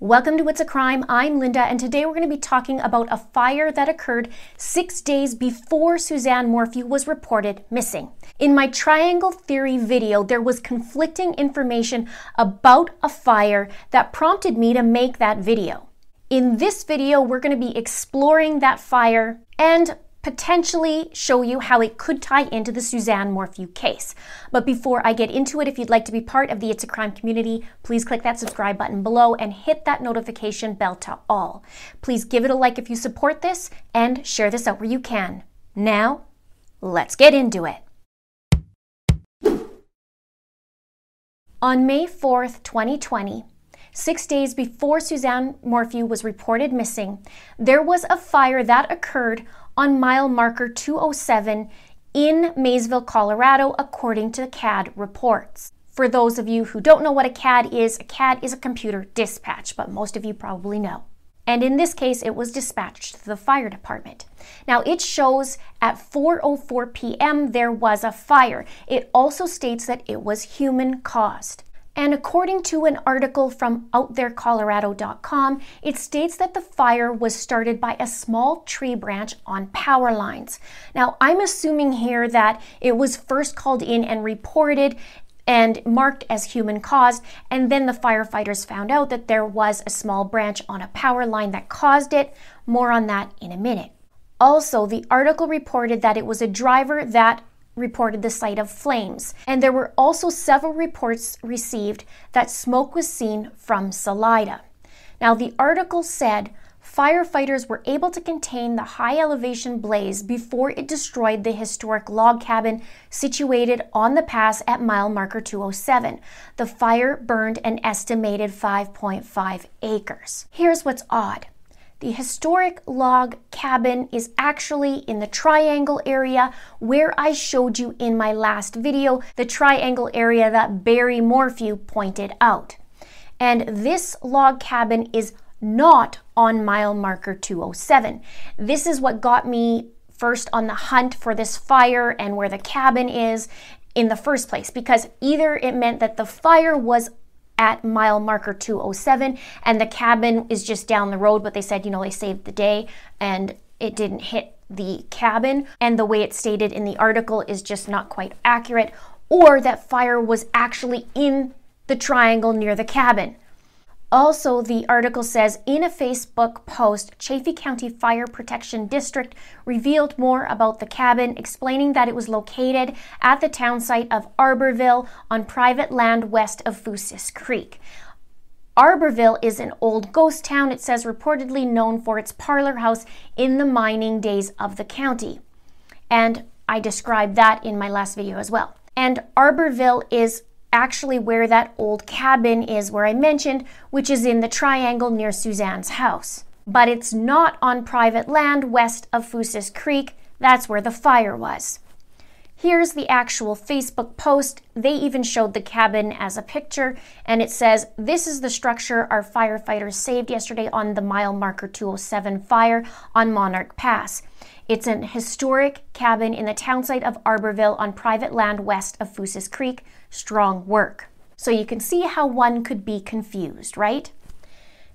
Welcome to It's a Crime. I'm Linda, and today we're going to be talking about a fire that occurred 6 days before Suzanne Morphew was reported missing. In my Triangle Theory video, there was conflicting information about a fire that prompted me to make that video. In this video, we're going to be exploring that fire and potentially show you how it could tie into the Suzanne Morphew case. But before I get into it, if you'd like to be part of the It's a Crime community, please click that subscribe button below and hit that notification bell to all. Please give it a like if you support this and share this out where you can. Now, let's get into it. On May 4th, 2020, 6 days before Suzanne Morphew was reported missing, there was a fire that occurred on mile marker 207 in Maysville, Colorado, according to CAD reports. For those of you who don't know what a CAD is a computer dispatch, but most of you probably know. And in this case, it was dispatched to the fire department. Now it shows at 4:04 p.m. there was a fire. It also states that it was human caused. And according to an article from OutThereColorado.com, it states that the fire was started by a small tree branch on power lines. Now, I'm assuming here that it was first called in and reported and marked as human caused, and then the firefighters found out that there was a small branch on a power line that caused it. More on that in a minute. Also, the article reported that it was a driver that reported the sight of flames, and there were also several reports received that smoke was seen from Salida. Now the article said firefighters were able to contain the high elevation blaze before it destroyed the historic log cabin situated on the pass at mile marker 207. The fire burned an estimated 5.5 acres. Here's what's odd. The historic log cabin is actually in the Triangle area where I showed you in my last video, the Triangle area that Barry Morphew pointed out. And this log cabin is not on mile marker 207. This is what got me first on the hunt for this fire and where the cabin is in the first place, because either it meant that the fire was at mile marker 207 and the cabin is just down the road, but they said, you know, they saved the day and it didn't hit the cabin, and the way it's stated in the article is just not quite accurate, or that fire was actually in the Triangle near the cabin. Also, the article says, in a Facebook post, Chaffee County Fire Protection District revealed more about the cabin, explaining that it was located at the town site of Arborville on private land west of Fooses Creek. Arborville is an old ghost town, it says, reportedly known for its parlor house in the mining days of the county. And I described that in my last video as well. And Arborville is actually where that old cabin is where I mentioned, which is in the Triangle near Suzanne's house. But it's not on private land west of Fooses Creek. That's where the fire was. Here's the actual Facebook post. They even showed the cabin as a picture, and it says, this is the structure our firefighters saved yesterday on the mile marker 207 fire on Monarch Pass. It's an historic cabin in the townsite of Arborville on private land west of Fooses Creek. Strong work. So you can see how one could be confused, right?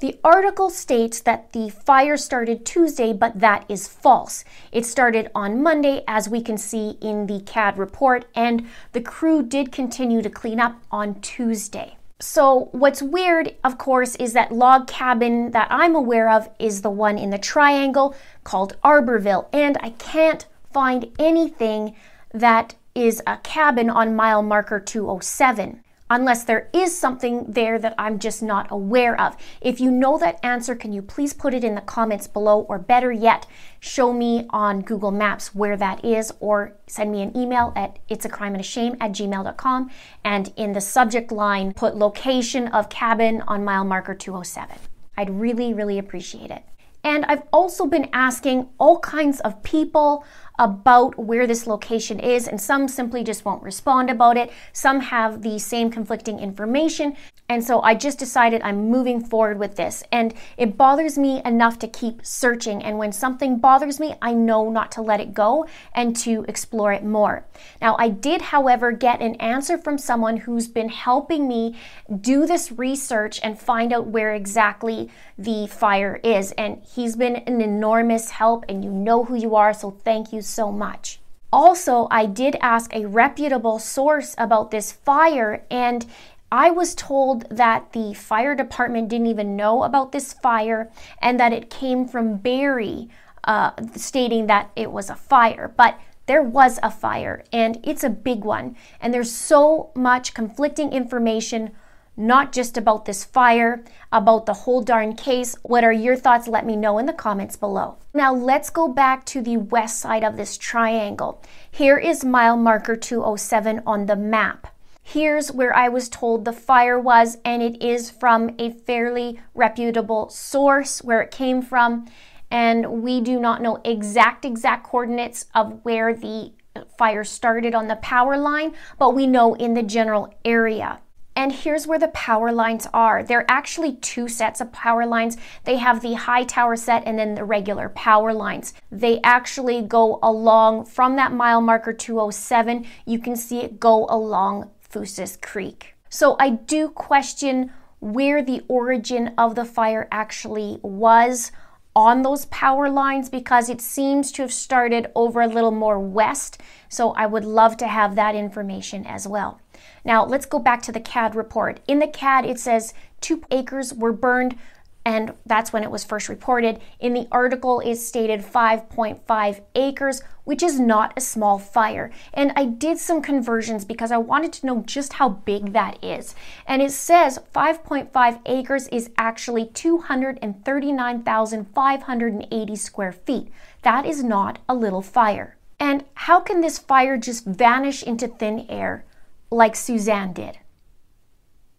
The article states that the fire started Tuesday, but that is false. It started on Monday, as we can see in the CAD report, and the crew did continue to clean up on Tuesday. So what's weird, of course, is that log cabin that I'm aware of is the one in the Triangle called Arborville, and I can't find anything that is a cabin on mile marker 207. unless there is something there that I'm just not aware of. If you know that answer, can you please put it in the comments below, or better yet, show me on Google Maps where that is, or send me an email at itsacrimeandashame@gmail.com, and in the subject line, put location of cabin on mile marker 207. I'd really, really appreciate it. And I've also been asking all kinds of people about where this location is, and some simply just won't respond about it. Some have the same conflicting information. And so I just decided I'm moving forward with this, and it bothers me enough to keep searching. And when something bothers me, I know not to let it go and to explore it more. Now, I did, however, get an answer from someone who's been helping me do this research and find out where exactly the fire is. And he's been an enormous help, and you know who you are, so thank you so much. Also, I did ask a reputable source about this fire, and I was told that the fire department didn't even know about this fire, and that it came from Barry stating that it was a fire. But there was a fire, and it's a big one, and there's so much conflicting information, not just about this fire, about the whole darn case. What are your thoughts? Let me know in the comments below. Now let's go back to the west side of this triangle. Here is mile marker 207 on the map. Here's where I was told the fire was, and it is from a fairly reputable source where it came from, and we do not know exact coordinates of where the fire started on the power line, but we know in the general area. And here's where the power lines are. There are actually two sets of power lines. They have the high tower set and then the regular power lines. They actually go along from that mile marker 207. You can see it go along Fooses Creek. So I do question where the origin of the fire actually was on those power lines, because it seems to have started over a little more west. So I would love to have that information as well. Now let's go back to the CAD report. In the CAD, it says 2 acres were burned, and that's when it was first reported. In the article, it stated 5.5 acres, which is not a small fire. And I did some conversions because I wanted to know just how big that is. And it says 5.5 acres is actually 239,580 square feet. That is not a little fire. And how can this fire just vanish into thin air like Suzanne did?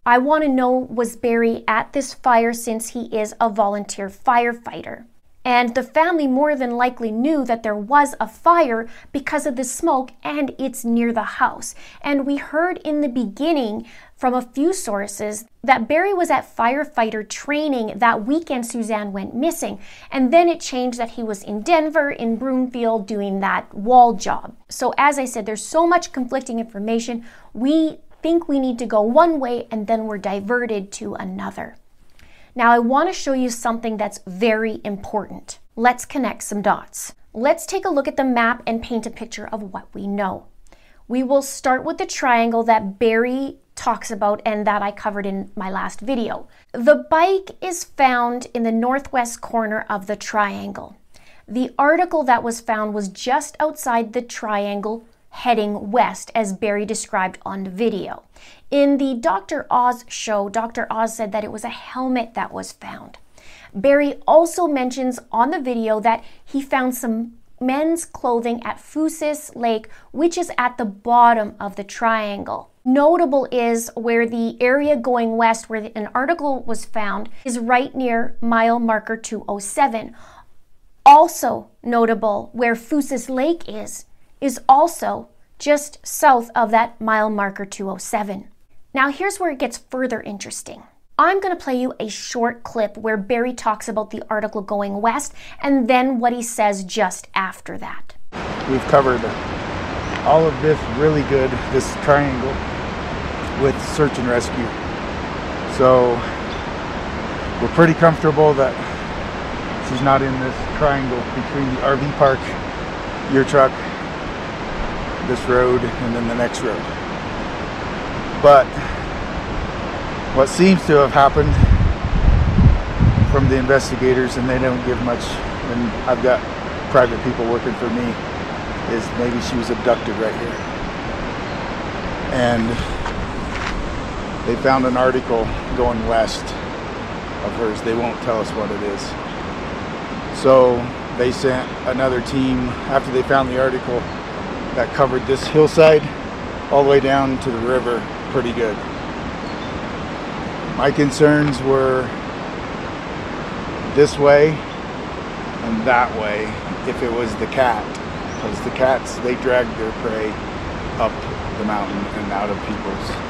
I want to know, was Barry at this fire, since he is a volunteer firefighter? And the family more than likely knew that there was a fire because of the smoke, and it's near the house. And we heard in the beginning from a few sources that Barry was at firefighter training that weekend Suzanne went missing. And then it changed that he was in Denver, in Broomfield, doing that wall job. So as I said, there's so much conflicting information. We think we need to go one way, and then we're diverted to another. Now I want to show you something that's very important. Let's connect some dots. Let's take a look at the map and paint a picture of what we know. We will start with the triangle that Barry talks about and that I covered in my last video. The bike is found in the northwest corner of the triangle. The article that was found was just outside the triangle, heading west, as Barry described on the video. In the Dr. Oz show, Dr. Oz said that it was a helmet that was found. Barry also mentions on the video that he found some men's clothing at Fooses Lake, which is at the bottom of the triangle. Notable is where the area going west, where an article was found, is right near mile marker 207. Also notable, where Fooses Lake is also just south of that mile marker 207. Now here's where it gets further interesting. I'm going to play you a short clip where Barry talks about the article going west and then what he says just after that. We've covered all of this really good, this triangle, with search and rescue. So we're pretty comfortable that she's not in this triangle between the RV park, your truck, this road, and then the next road. But what seems to have happened from the investigators, and they don't give much, and I've got private people working for me, is maybe she was abducted right here. And They found an article going west of hers. They won't tell us what it is. So they sent another team after they found the article that covered this hillside all the way down to the river pretty good. My concerns were this way and that way if it was the cat, because the cats, they dragged their prey up the mountain and out of people's.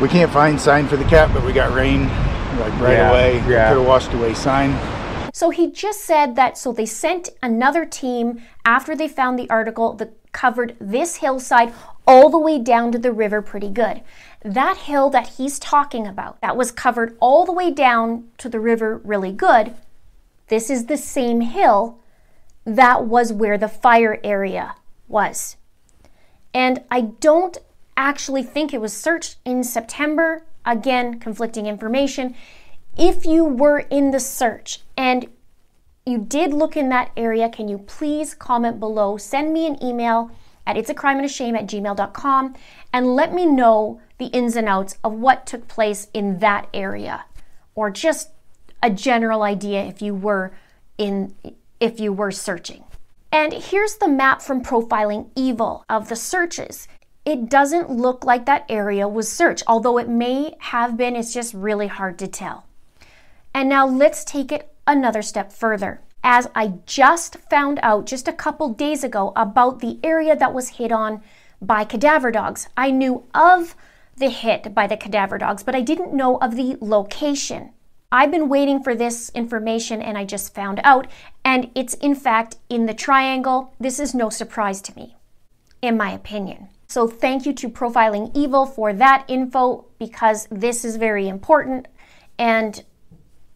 We can't find sign for the cat, but we got rain like right away. Yeah. Could have washed away sign. So he just said that, so they sent another team after they found the article that covered this hillside all the way down to the river pretty good. That hill that he's talking about, that was covered all the way down to the river really good, this is the same hill that was where the fire area was. And I don't actually think it was searched in September. Again, conflicting information. If you were in the search and you did look in that area, can you please comment below? Send me an email at itsacrimeandashame@gmail.com and let me know the ins and outs of what took place in that area, or just a general idea if you were searching. And here's the map from Profiling Evil of the searches. It doesn't look like that area was searched, although it may have been. It's just really hard to tell. And now let's take it another step further. As I just found out just a couple days ago about the area that was hit on by cadaver dogs. I knew of the hit by the cadaver dogs, but I didn't know of the location. I've been waiting for this information and I just found out, and it's in fact in the triangle. This is no surprise to me, in my opinion. So thank you to Profiling Evil for that info, because this is very important, and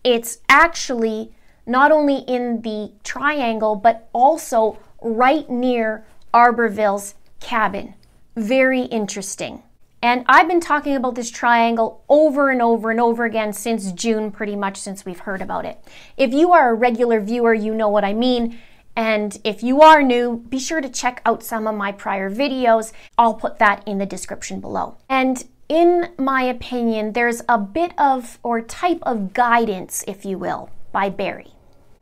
it's actually not only in the triangle, but also right near Arborville's cabin. Very interesting. And I've been talking about this triangle over and over and over again since June, pretty much since we've heard about it. If you are a regular viewer, you know what I mean. And if you are new, be sure to check out some of my prior videos. I'll put that in the description below. And in my opinion, there's a bit of, or type of guidance, if you will, by Barry.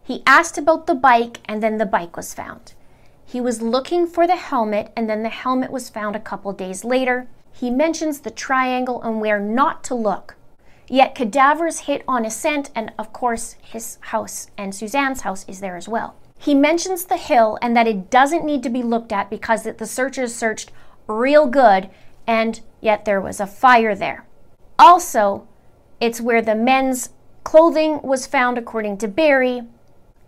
He asked about the bike and then the bike was found. He was looking for the helmet and then the helmet was found a couple days later. He mentions the triangle and where not to look. Yet cadavers hit on a scent, and of course his house and Suzanne's house is there as well. He mentions the hill and that it doesn't need to be looked at because the searchers searched real good, and yet there was a fire there. Also, it's where the men's clothing was found, according to Barry,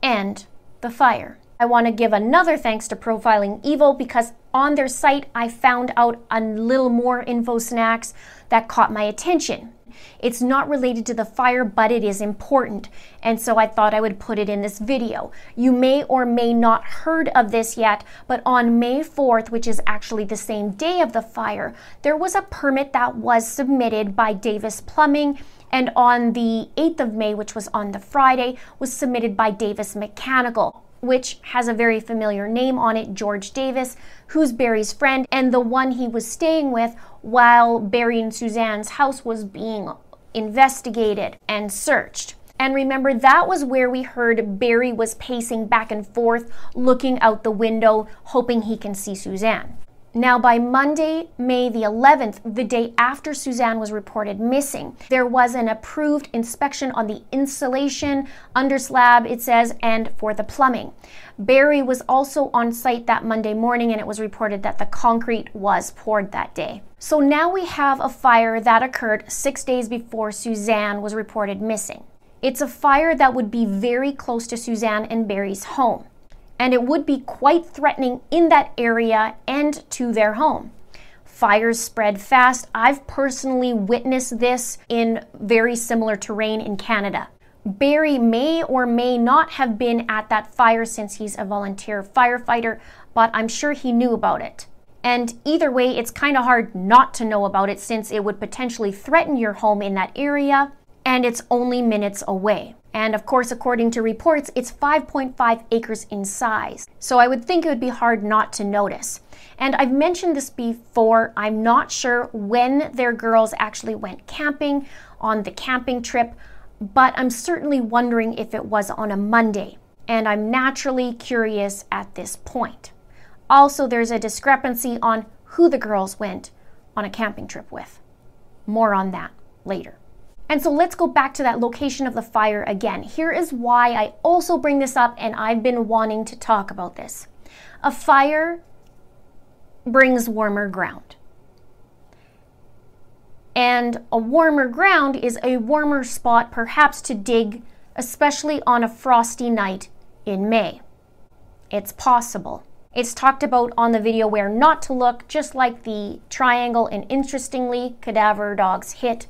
and the fire. I want to give another thanks to Profiling Evil, because on their site I found out a little more info snacks that caught my attention. It's not related to the fire, but it is important, and so I thought I would put it in this video. You may or may not heard of this yet, but on May 4th, which is actually the same day of the fire, there was a permit that was submitted by Davis Plumbing, and on the 8th of May, which was on the Friday, was submitted by Davis Mechanical, which has a very familiar name on it, George Davis, who's Barry's friend and the one he was staying with while Barry and Suzanne's house was being investigated and searched. And remember, that was where we heard Barry was pacing back and forth, looking out the window, hoping he can see Suzanne. Now, by Monday, May the 11th, the day after Suzanne was reported missing, there was an approved inspection on the insulation, under slab, it says, and for the plumbing. Barry was also on site that Monday morning, and it was reported that the concrete was poured that day. So now we have a fire that occurred 6 days before Suzanne was reported missing. It's a fire that would be very close to Suzanne and Barry's home, and it would be quite threatening in that area and to their home. Fires spread fast. I've personally witnessed this in very similar terrain in Canada. Barry may or may not have been at that fire since he's a volunteer firefighter, but I'm sure he knew about it. And either way, it's kind of hard not to know about it, since it would potentially threaten your home in that area, and it's only minutes away. And of course, according to reports, it's 5.5 acres in size. So I would think it would be hard not to notice. And I've mentioned this before, I'm not sure when their girls actually went camping on the camping trip, but I'm certainly wondering if it was on a Monday. And I'm naturally curious at this point. Also, there's a discrepancy on who the girls went on a camping trip with. More on that later. And so let's go back to that location of the fire again. Here is why I also bring this up, and I've been wanting to talk about this. A fire brings warmer ground. And a warmer ground is a warmer spot perhaps to dig, especially on a frosty night in May. It's possible. It's talked about on the video where not to look, just like the triangle, and interestingly, cadaver dogs hit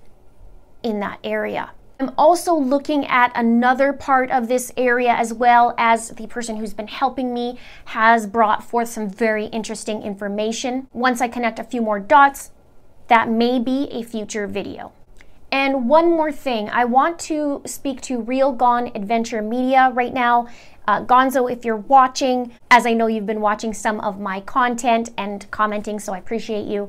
in that area. I'm also looking at another part of this area, as well as the person who's been helping me has brought forth some very interesting information. Once I connect a few more dots, that may be a future video. And one more thing, I want to speak to Real Gone Adventure Media right now. Gonzo, if you're watching, as I know you've been watching some of my content and commenting, so I appreciate you.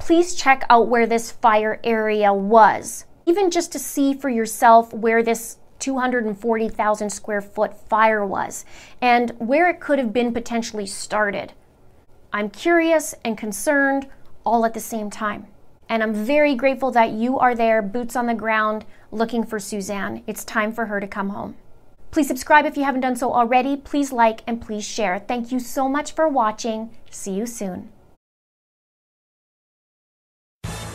Please check out where this fire area was. Even just to see for yourself where this 240,000 square foot fire was and where it could have been potentially started. I'm curious and concerned all at the same time. And I'm very grateful that you are there, boots on the ground, looking for Suzanne. It's time for her to come home. Please subscribe if you haven't done so already. Please like and please share. Thank you so much for watching. See you soon.